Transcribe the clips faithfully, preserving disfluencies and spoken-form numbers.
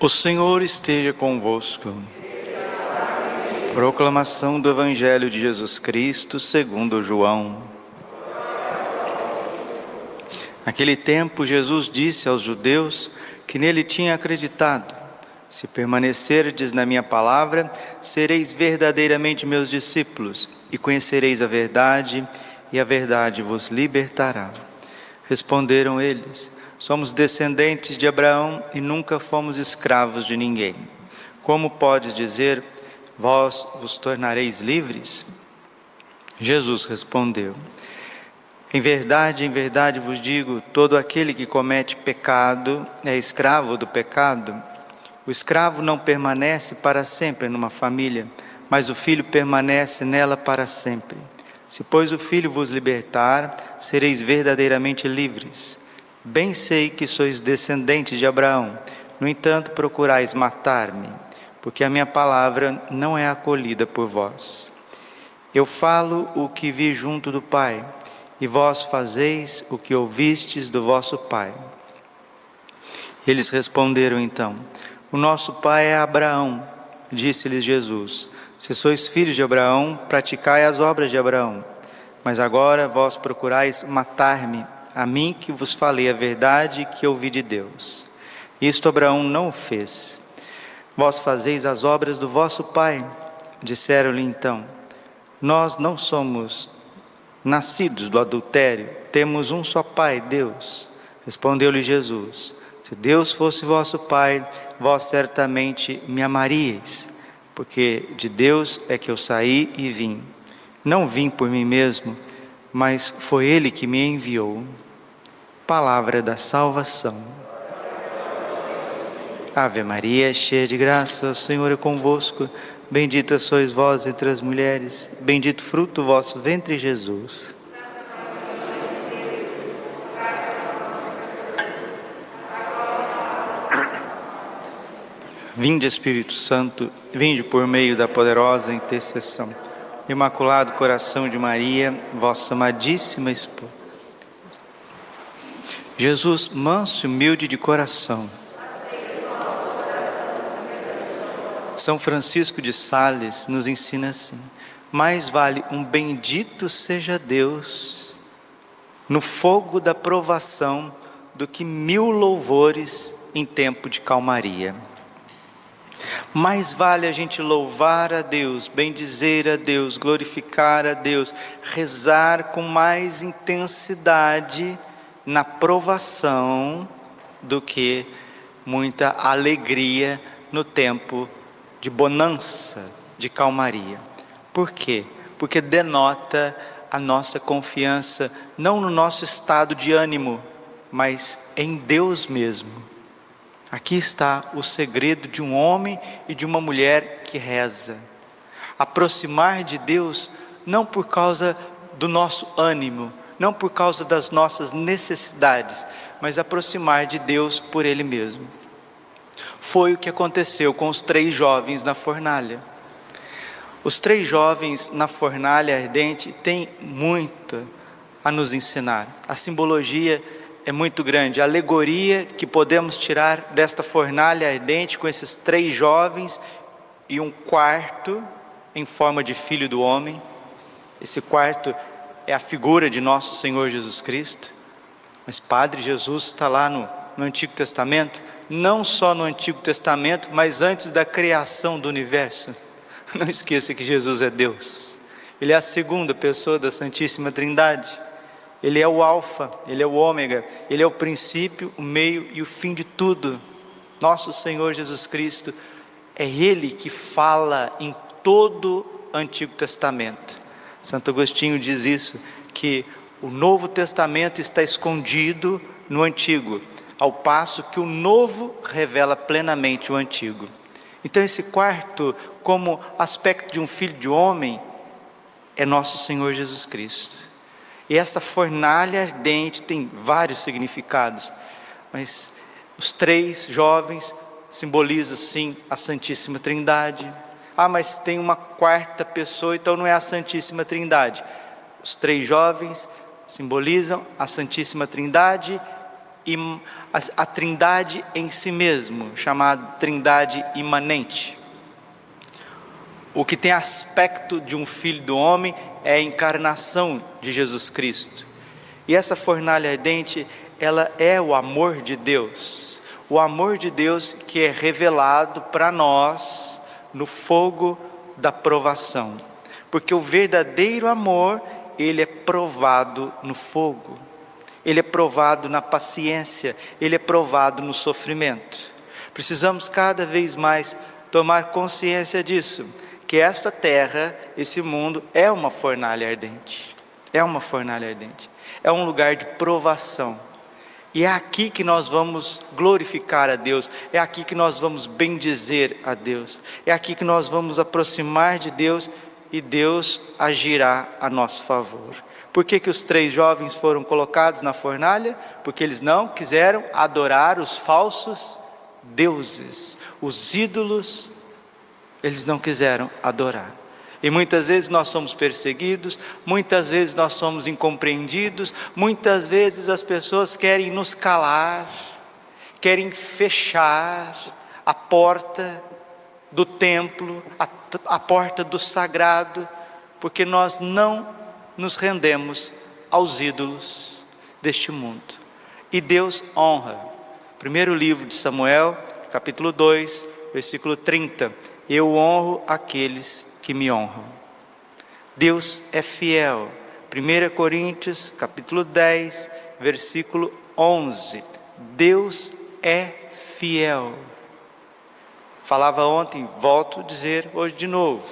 O Senhor esteja convosco. Proclamação do Evangelho de Jesus Cristo segundo João. Naquele tempo, Jesus disse aos judeus que nele tinha acreditado: se permanecerdes na minha palavra, sereis verdadeiramente meus discípulos e conhecereis a verdade, e a verdade vos libertará. Responderam eles: somos descendentes de Abraão e nunca fomos escravos de ninguém. Como podes dizer, vós vos tornareis livres? Jesus respondeu: em verdade, em verdade vos digo, todo aquele que comete pecado é escravo do pecado. O escravo não permanece para sempre numa família, mas o filho permanece nela para sempre. Se, pois, o filho vos libertar, sereis verdadeiramente livres. Bem sei que sois descendentes de Abraão, no entanto procurais matar-me, porque a minha palavra não é acolhida por vós. Eu falo o que vi junto do Pai, e vós fazeis o que ouvistes do vosso Pai. Eles responderam então: o nosso Pai é Abraão. Disse-lhes Jesus: se sois filhos de Abraão, praticai as obras de Abraão. Mas agora vós procurais matar-me, a mim que vos falei a verdade que ouvi de Deus. Isto Abraão não o fez. Vós fazeis as obras do vosso pai. Disseram-lhe então: nós não somos nascidos do adultério, temos um só pai, Deus. Respondeu-lhe Jesus: se Deus fosse vosso pai, vós certamente me amaríeis, porque de Deus é que eu saí e vim. Não vim por mim mesmo, mas foi ele que me enviou. Palavra da salvação. Ave Maria, cheia de graça, o Senhor é convosco. Bendita sois vós entre as mulheres, bendito fruto vosso ventre, Jesus. Vinde, Espírito Santo, vinde por meio da poderosa intercessão. Imaculado Coração de Maria, vossa amadíssima esposa. Jesus, manso e humilde de coração. São Francisco de Sales nos ensina assim: mais vale um bendito seja Deus no fogo da provação do que mil louvores em tempo de calmaria. Mais vale a gente louvar a Deus, bendizer a Deus, glorificar a Deus, rezar com mais intensidade na provação do que muita alegria no tempo de bonança, de calmaria. Por quê? Porque denota a nossa confiança, não no nosso estado de ânimo, mas em Deus mesmo. Aqui está o segredo de um homem e de uma mulher que reza. Aproximar de Deus não por causa do nosso ânimo, não por causa das nossas necessidades, mas aproximar de Deus por Ele mesmo. Foi o que aconteceu com os três jovens na fornalha. Os três jovens na fornalha ardente têm muito a nos ensinar. A simbologia é muito grande, a alegoria que podemos tirar desta fornalha ardente com esses três jovens e um quarto em forma de filho do homem. Esse quarto é a figura de nosso Senhor Jesus Cristo. Mas Padre, Jesus está lá no, no Antigo Testamento, não só no Antigo Testamento, mas antes da criação do universo. Não esqueça que Jesus é Deus. Ele é a segunda pessoa da Santíssima Trindade. Ele é o alfa, Ele é o ômega, Ele é o princípio, o meio e o fim de tudo. Nosso Senhor Jesus Cristo é Ele que fala em todo o Antigo Testamento. Santo Agostinho diz isso, que o Novo Testamento está escondido no Antigo, ao passo que o Novo revela plenamente o Antigo. Então esse quarto, como aspecto de um filho de homem, é nosso Senhor Jesus Cristo. E essa fornalha ardente tem vários significados, mas os três jovens simbolizam sim a Santíssima Trindade. Ah, mas tem uma quarta pessoa, então não é a Santíssima Trindade. Os três jovens simbolizam a Santíssima Trindade e a trindade em si mesmo, chamada trindade imanente. O que tem aspecto de um filho do homem é a encarnação de Jesus Cristo. E essa fornalha ardente, ela é o amor de Deus. O amor de Deus que é revelado para nós no fogo da provação. Porque o verdadeiro amor, ele é provado no fogo. Ele é provado na paciência, ele é provado no sofrimento. Precisamos cada vez mais tomar consciência disso. Que esta terra, esse mundo é uma fornalha ardente. É uma fornalha ardente. É um lugar de provação. E é aqui que nós vamos glorificar a Deus, é aqui que nós vamos bendizer a Deus, é aqui que nós vamos aproximar de Deus e Deus agirá a nosso favor. Por que que os três jovens foram colocados na fornalha? Porque eles não quiseram adorar os falsos deuses, os ídolos, eles não quiseram adorar. E muitas vezes nós somos perseguidos, muitas vezes nós somos incompreendidos, muitas vezes as pessoas querem nos calar, querem fechar a porta do templo, a, a porta do sagrado, porque nós não nos rendemos aos ídolos deste mundo. E Deus honra. Primeiro livro de Samuel, capítulo dois, versículo trinta. Eu honro aqueles que me honram. Deus é fiel. Primeira Coríntios, capítulo dez, versículo onze. Deus é fiel. Falava ontem, volto a dizer hoje de novo.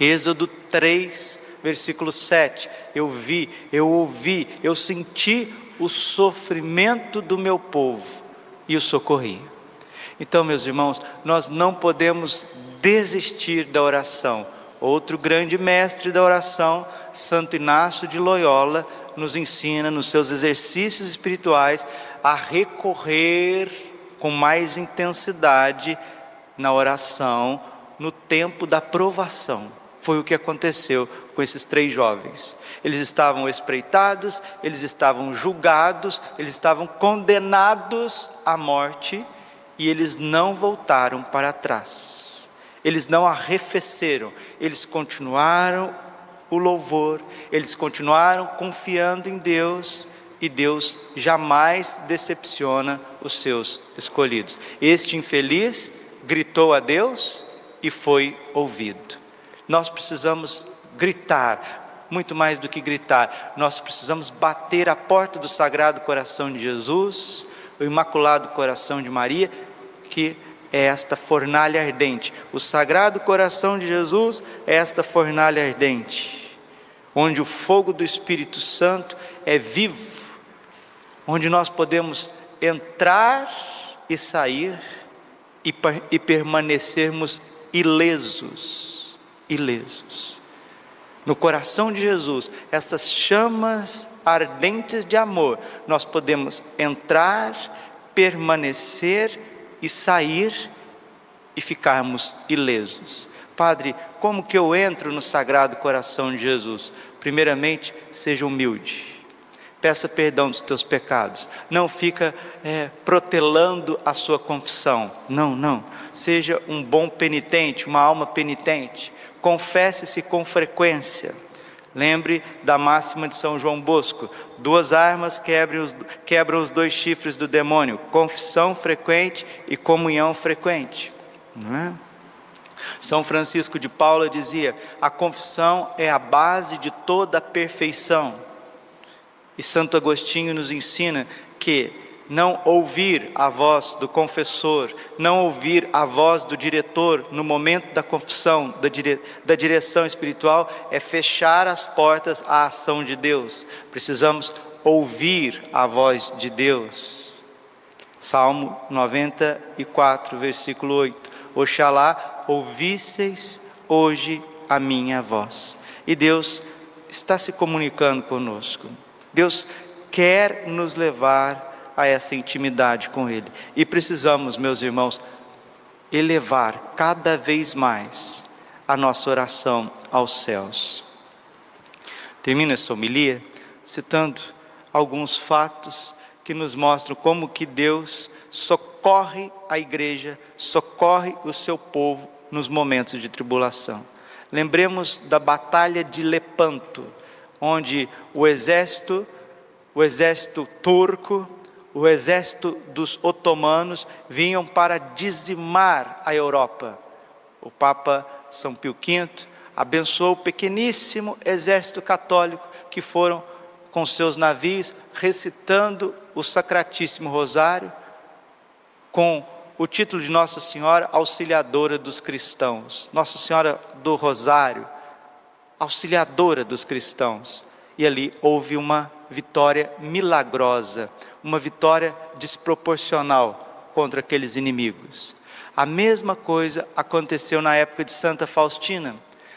Êxodo três, versículo sete. Eu vi, eu ouvi, eu senti o sofrimento do meu povo e o socorri. Então, meus irmãos, nós não podemos desistir da oração. Outro grande mestre da oração, Santo Inácio de Loyola, nos ensina nos seus exercícios espirituais a recorrer com mais intensidade na oração no tempo da provação. Foi o que aconteceu com esses três jovens. Eles estavam espreitados, eles estavam julgados, eles estavam condenados à morte e eles não voltaram para trás. Eles não arrefeceram, eles continuaram o louvor, eles continuaram confiando em Deus e Deus jamais decepciona os seus escolhidos. Este infeliz gritou a Deus e foi ouvido. Nós precisamos gritar, muito mais do que gritar, nós precisamos bater a porta do Sagrado Coração de Jesus, o Imaculado Coração de Maria, que é esta fornalha ardente. O Sagrado Coração de Jesus é esta fornalha ardente, onde o fogo do Espírito Santo é vivo, onde nós podemos entrar e sair e, e permanecermos ilesos, ilesos. No coração de Jesus, essas chamas ardentes de amor, nós podemos entrar, permanecer e sair e ficarmos ilesos. Padre, como que eu entro no Sagrado Coração de Jesus? Primeiramente, seja humilde. Peça perdão dos teus pecados. Não fica é, protelando a sua confissão. Não, não. Seja um bom penitente, uma alma penitente. Confesse-se com frequência. Lembre da máxima de São João Bosco: duas armas quebram os, quebram os dois chifres do demônio, confissão frequente e comunhão frequente. Não é? São Francisco de Paula dizia: a confissão é a base de toda a perfeição. E Santo Agostinho nos ensina que não ouvir a voz do confessor, não ouvir a voz do diretor no momento da confissão, da, dire... da direção espiritual, é fechar as portas à ação de Deus. Precisamos ouvir a voz de Deus. Salmo noventa e quatro, versículo oito. Oxalá ouvisseis hoje a minha voz. E Deus está se comunicando conosco. Deus quer nos levar a essa intimidade com Ele. E precisamos, meus irmãos, elevar cada vez mais a nossa oração aos céus. Termino essa homilia citando alguns fatos que nos mostram como que Deus socorre a igreja, socorre o seu povo nos momentos de tribulação. Lembremos da batalha de Lepanto, onde o exército, o exército turco, o exército dos otomanos vinham para dizimar a Europa. O Papa São Pio V abençoou o pequeníssimo exército católico que foram com seus navios recitando o Sacratíssimo Rosário com o título de Nossa Senhora Auxiliadora dos Cristãos, Nossa Senhora do Rosário, Auxiliadora dos Cristãos. E ali houve uma vitória milagrosa, uma vitória desproporcional contra aqueles inimigos. A mesma coisa aconteceu na época de Santa Faustina,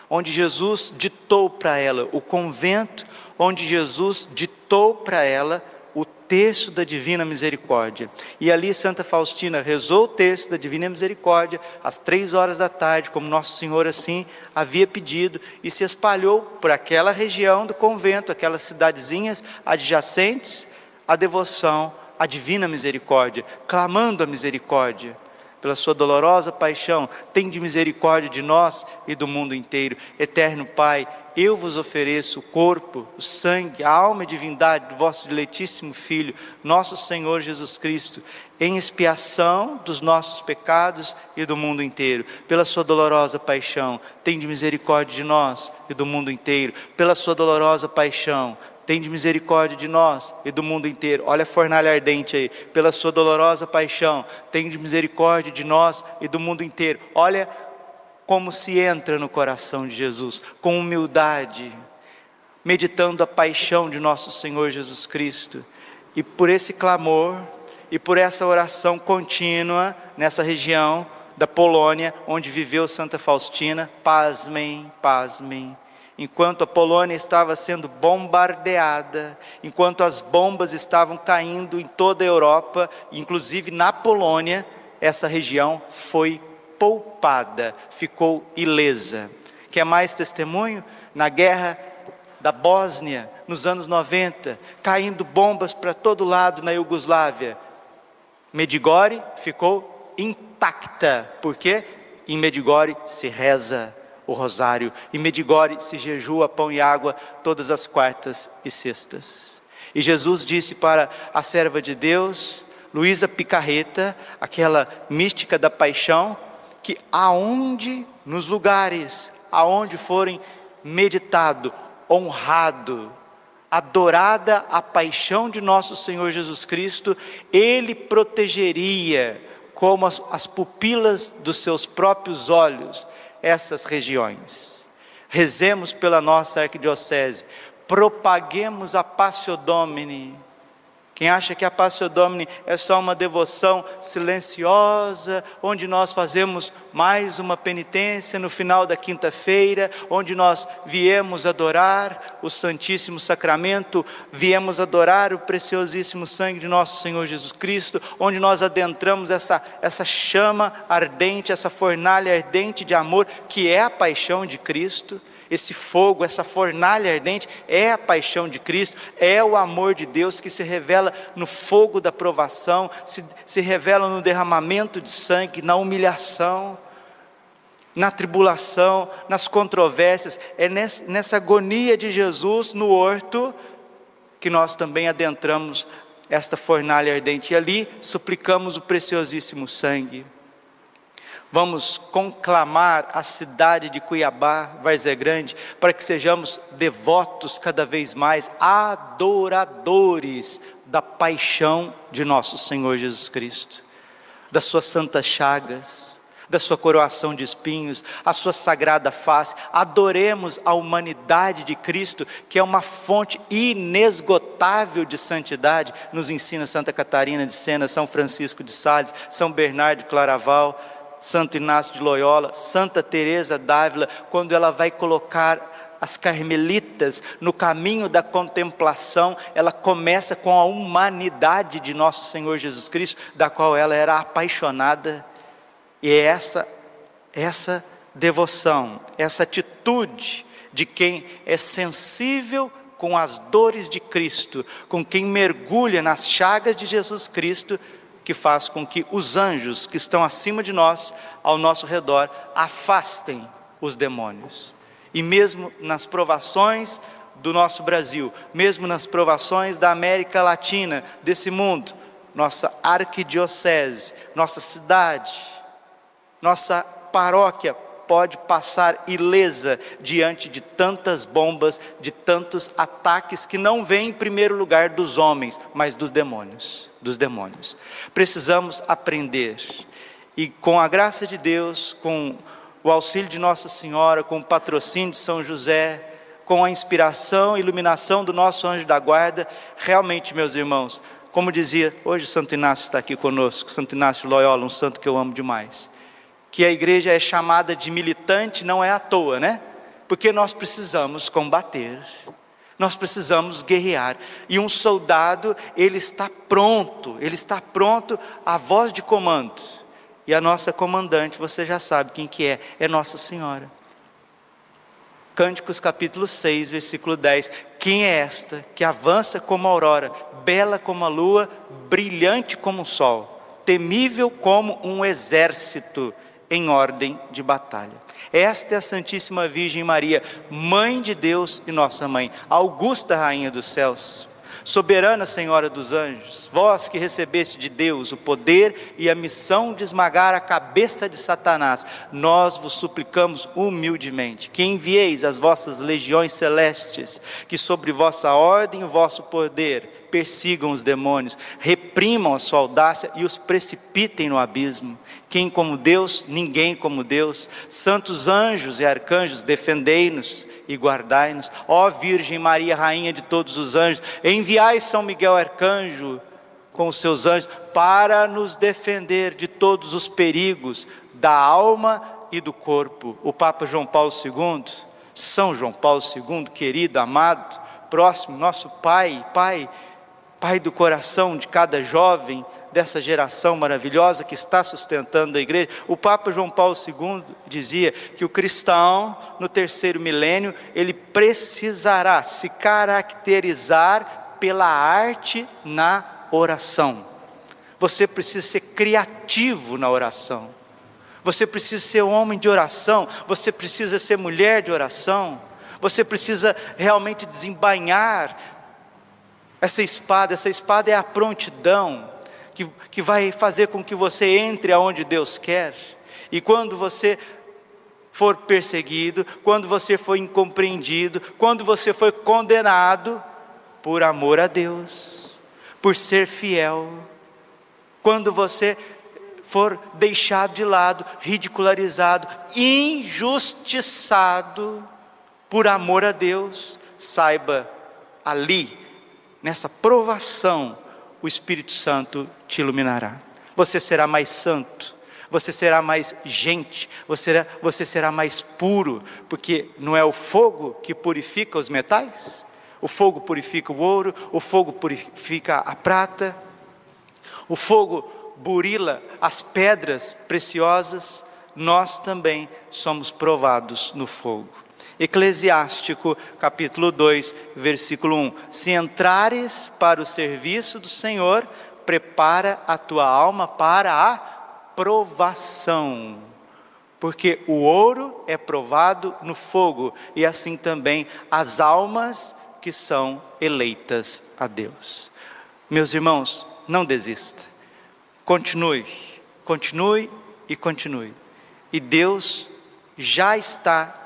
onde Jesus ditou para ela o convento, onde Jesus ditou para ela o texto da Divina Misericórdia. E ali Santa Faustina rezou o texto da Divina Misericórdia, às três horas da tarde, como Nosso Senhor assim havia pedido, e se espalhou por aquela região do convento, aquelas cidadezinhas adjacentes, a devoção à Divina Misericórdia, clamando a misericórdia. Pela sua dolorosa paixão, tende misericórdia de nós e do mundo inteiro. Eterno Pai, eu vos ofereço o corpo, o sangue, a alma e divindade do vosso diletíssimo Filho, nosso Senhor Jesus Cristo, em expiação dos nossos pecados e do mundo inteiro. Pela sua dolorosa paixão, tende misericórdia de nós e do mundo inteiro. Pela sua dolorosa paixão, tende misericórdia de nós e do mundo inteiro. Olha a fornalha ardente aí. Pela sua dolorosa paixão, tende misericórdia de nós e do mundo inteiro. Olha como se entra no coração de Jesus, com humildade, meditando a paixão de nosso Senhor Jesus Cristo. E por esse clamor, e por essa oração contínua, nessa região da Polônia, onde viveu Santa Faustina, pasmem, pasmem, enquanto a Polônia estava sendo bombardeada, enquanto as bombas estavam caindo em toda a Europa, inclusive na Polônia, essa região foi poupada, ficou ilesa. Quer mais testemunho? Na guerra da Bósnia, nos anos noventa, caindo bombas para todo lado na Iugoslávia, Medjugorje ficou intacta, porque em Medjugorje se reza o rosário, em Medjugorje se jejua pão e água todas as quartas e sextas. E Jesus disse para a serva de Deus, Luísa Picarreta, aquela mística da paixão, que aonde, nos lugares, aonde forem meditado, honrado, adorada a paixão de nosso Senhor Jesus Cristo, Ele protegeria como as, as pupilas dos seus próprios olhos, essas regiões. Rezemos pela nossa arquidiocese, propaguemos a Pace Domine. Quem acha que a Pace Domine é só uma devoção silenciosa, onde nós fazemos mais uma penitência no final da quinta-feira, onde nós viemos adorar o Santíssimo Sacramento, viemos adorar o Preciosíssimo Sangue de Nosso Senhor Jesus Cristo, onde nós adentramos essa, essa chama ardente, essa fornalha ardente de amor, que é a paixão de Cristo. Esse fogo, essa fornalha ardente é a paixão de Cristo, é o amor de Deus que se revela no fogo da provação, se, se revela no derramamento de sangue, na humilhação, na tribulação, nas controvérsias. É nessa, nessa agonia de Jesus no horto que nós também adentramos esta fornalha ardente e ali suplicamos o preciosíssimo sangue. Vamos conclamar a cidade de Cuiabá, Várzea Grande, para que sejamos devotos cada vez mais, adoradores da paixão de nosso Senhor Jesus Cristo, das suas santas chagas, da sua coroação de espinhos, a sua sagrada face. Adoremos a humanidade de Cristo, que é uma fonte inesgotável de santidade, nos ensina Santa Catarina de Sena, São Francisco de Sales, São Bernardo de Claraval, Santo Inácio de Loyola, Santa Teresa d'Ávila, quando ela vai colocar as carmelitas no caminho da contemplação, ela começa com a humanidade de Nosso Senhor Jesus Cristo, da qual ela era apaixonada. E é essa, essa devoção, essa atitude de quem é sensível com as dores de Cristo, com quem mergulha nas chagas de Jesus Cristo, que faz com que os anjos que estão acima de nós, ao nosso redor, afastem os demônios. E mesmo nas provações do nosso Brasil, mesmo nas provações da América Latina, desse mundo, nossa arquidiocese, nossa cidade, nossa paróquia pode passar ilesa diante de tantas bombas, de tantos ataques que não vêm em primeiro lugar dos homens, mas dos demônios, dos demônios. Precisamos aprender e com a graça de Deus, com o auxílio de Nossa Senhora, com o patrocínio de São José, com a inspiração e iluminação do nosso anjo da guarda, realmente, meus irmãos, como dizia, hoje Santo Inácio está aqui conosco, Santo Inácio de Loyola, um santo que eu amo demais, que a igreja é chamada de militante, não é à toa, né? Porque nós precisamos combater, nós precisamos guerrear. E um soldado, ele está pronto, ele está pronto à voz de comando. E a nossa comandante, você já sabe quem que é, é Nossa Senhora. Cânticos capítulo seis, versículo dez. Quem é esta que avança como a aurora, bela como a lua, brilhante como o sol, temível como um exército em ordem de batalha? Esta é a Santíssima Virgem Maria, Mãe de Deus e Nossa Mãe, Augusta Rainha dos Céus, Soberana Senhora dos Anjos, vós que recebeste de Deus o poder e a missão de esmagar a cabeça de Satanás, nós vos suplicamos humildemente, que envieis as vossas legiões celestes, que sobre vossa ordem e o vosso poder persigam os demônios, reprimam a sua audácia e os precipitem no abismo. Quem como Deus, ninguém como Deus, santos anjos e arcanjos, defendei-nos e guardai-nos. Ó Virgem Maria, Rainha de todos os anjos, enviai São Miguel Arcanjo com os seus anjos, para nos defender de todos os perigos da alma e do corpo. O Papa João Paulo segundo, São João Paulo segundo, querido, amado, próximo, nosso Pai, Pai, Pai do coração de cada jovem, dessa geração maravilhosa que está sustentando a igreja. O Papa João Paulo segundo dizia que o cristão, no terceiro milênio, ele precisará se caracterizar pela arte na oração. Você precisa ser criativo na oração. Você precisa ser homem de oração. Você precisa ser mulher de oração. Você precisa realmente desembainhar essa espada. Essa espada é a prontidão, Que, que vai fazer com que você entre aonde Deus quer. E quando você for perseguido, quando você for incompreendido, quando você for condenado, por amor a Deus, por ser fiel, quando você for deixado de lado, ridicularizado, injustiçado, por amor a Deus, saiba, ali, nessa provação, o Espírito Santo te iluminará. Você será mais santo, você será mais gente, você será, você será mais puro, porque não é o fogo que purifica os metais? O fogo purifica o ouro, o fogo purifica a prata, o fogo burila as pedras preciosas. Nós também somos provados no fogo. Eclesiástico capítulo dois, versículo um. Se entrares para o serviço do Senhor, prepara a tua alma para a provação, porque o ouro é provado no fogo, e assim também as almas que são eleitas a Deus. Meus irmãos, não desista, continue, continue e continue, e Deus já está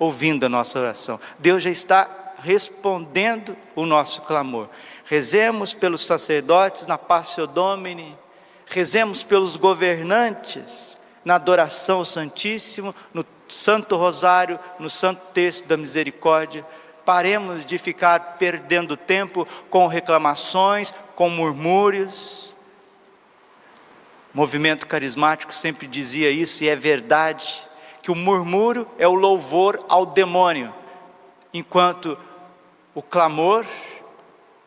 ouvindo a nossa oração. Deus já está respondendo o nosso clamor. Rezemos pelos sacerdotes na Pace Domine. Rezemos pelos governantes na adoração ao Santíssimo, no Santo Rosário, no Santo Terço da Misericórdia. Paremos de ficar perdendo tempo com reclamações, com murmúrios. O movimento carismático sempre dizia isso e é verdade, que o murmúrio é o louvor ao demônio, enquanto o clamor,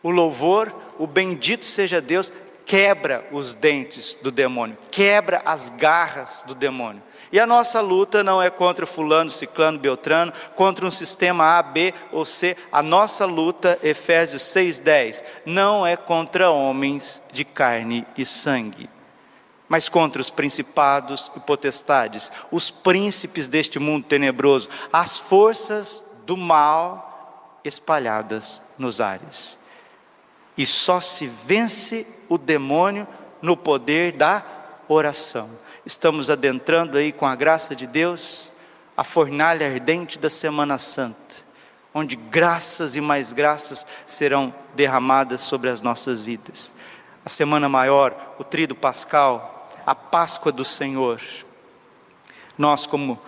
o louvor, o bendito seja Deus, quebra os dentes do demônio, quebra as garras do demônio. E a nossa luta não é contra fulano, ciclano, beltrano, contra um sistema A, B ou C. A nossa luta, Efésios seis, dez, não é contra homens de carne e sangue, mas contra os principados e potestades, os príncipes deste mundo tenebroso, as forças do mal espalhadas nos ares. E só se vence o demônio no poder da oração. Estamos adentrando aí, com a graça de Deus, a fornalha ardente da Semana Santa, onde graças e mais graças serão derramadas sobre as nossas vidas. A Semana Maior, o Tríduo Pascal, a Páscoa do Senhor. Nós, como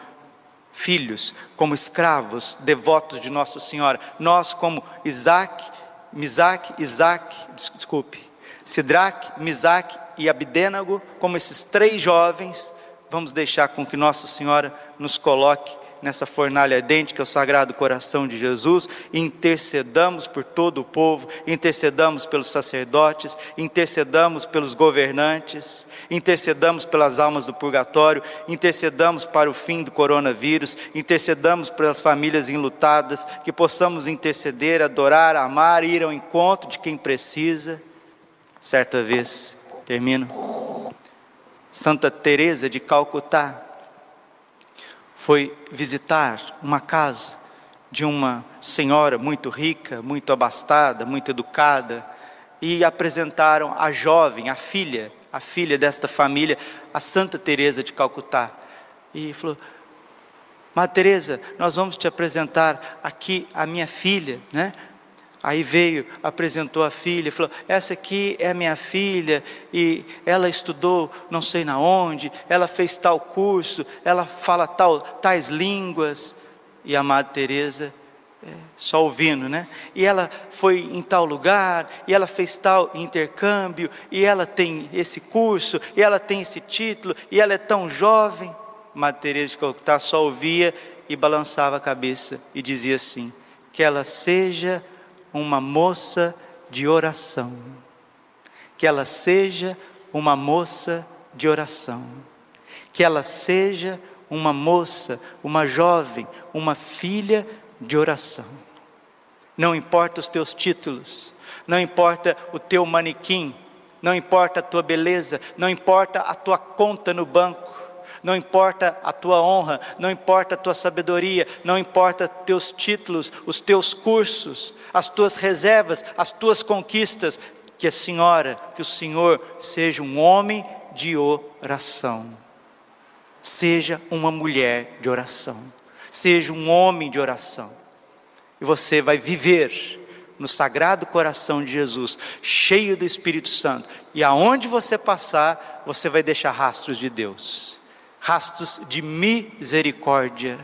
filhos, como escravos, devotos de Nossa Senhora, nós como Isaac, Misaque, Isaac, desculpe, Sidraque, Misaque e Abidênago, como esses três jovens, vamos deixar com que Nossa Senhora nos coloque nessa fornalha ardente que é o Sagrado Coração de Jesus. Intercedamos por todo o povo, intercedamos pelos sacerdotes, intercedamos pelos governantes, intercedamos pelas almas do purgatório, intercedamos para o fim do coronavírus, intercedamos pelas famílias enlutadas, que possamos interceder, adorar, amar, ir ao encontro de quem precisa. Certa vez, termino, Santa Teresa de Calcutá foi visitar uma casa de uma senhora muito rica, muito abastada, muito educada, e apresentaram a jovem, a filha, a filha desta família, a Santa Teresa de Calcutá. E falou: Má Teresa, nós vamos te apresentar aqui a minha filha, né? Aí veio, apresentou a filha, falou: essa aqui é minha filha, e ela estudou não sei na onde, ela fez tal curso, ela fala tal, tais línguas. E a amada Teresa, é, só ouvindo, né? E ela foi em tal lugar, e ela fez tal intercâmbio, e ela tem esse curso, e ela tem esse título, e ela é tão jovem. A amada Teresa de Calcutá só ouvia e balançava a cabeça e dizia assim: que ela seja uma moça de oração, que ela seja uma moça de oração, que ela seja uma moça, uma jovem, uma filha de oração. Não importa os teus títulos, não importa o teu manequim, não importa a tua beleza, não importa a tua conta no banco, não importa a tua honra, não importa a tua sabedoria, não importa teus títulos, os teus cursos, as tuas reservas, as tuas conquistas, que a senhora, que o senhor seja um homem de oração, seja uma mulher de oração, seja um homem de oração, e você vai viver no Sagrado Coração de Jesus, cheio do Espírito Santo, e aonde você passar, você vai deixar rastros de Deus. Rastros de misericórdia.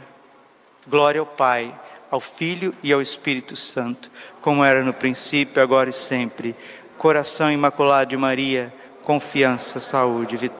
Glória ao Pai, ao Filho e ao Espírito Santo, como era no princípio, agora e sempre. Coração Imaculado de Maria, confiança, saúde, vitória.